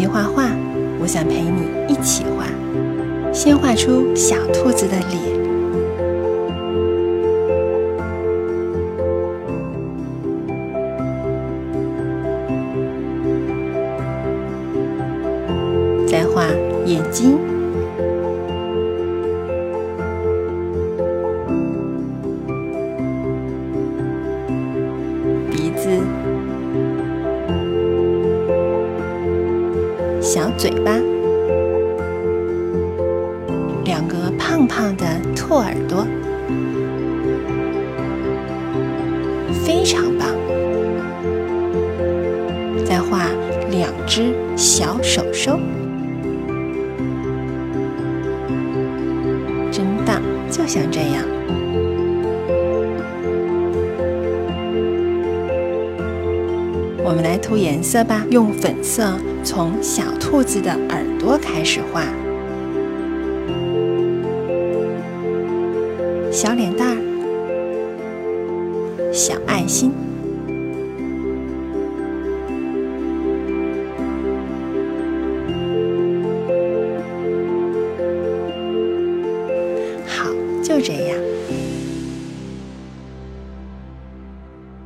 级画画，我想陪你一起画。先画出小兔子的脸。 再画眼睛，鼻子，小嘴巴，两个胖胖的兔耳朵，非常棒。再画两只小手手。 真棒，就像这样。我们来涂颜色吧，用粉色从小兔子的耳朵开始画，小脸蛋儿，小爱心，就这样。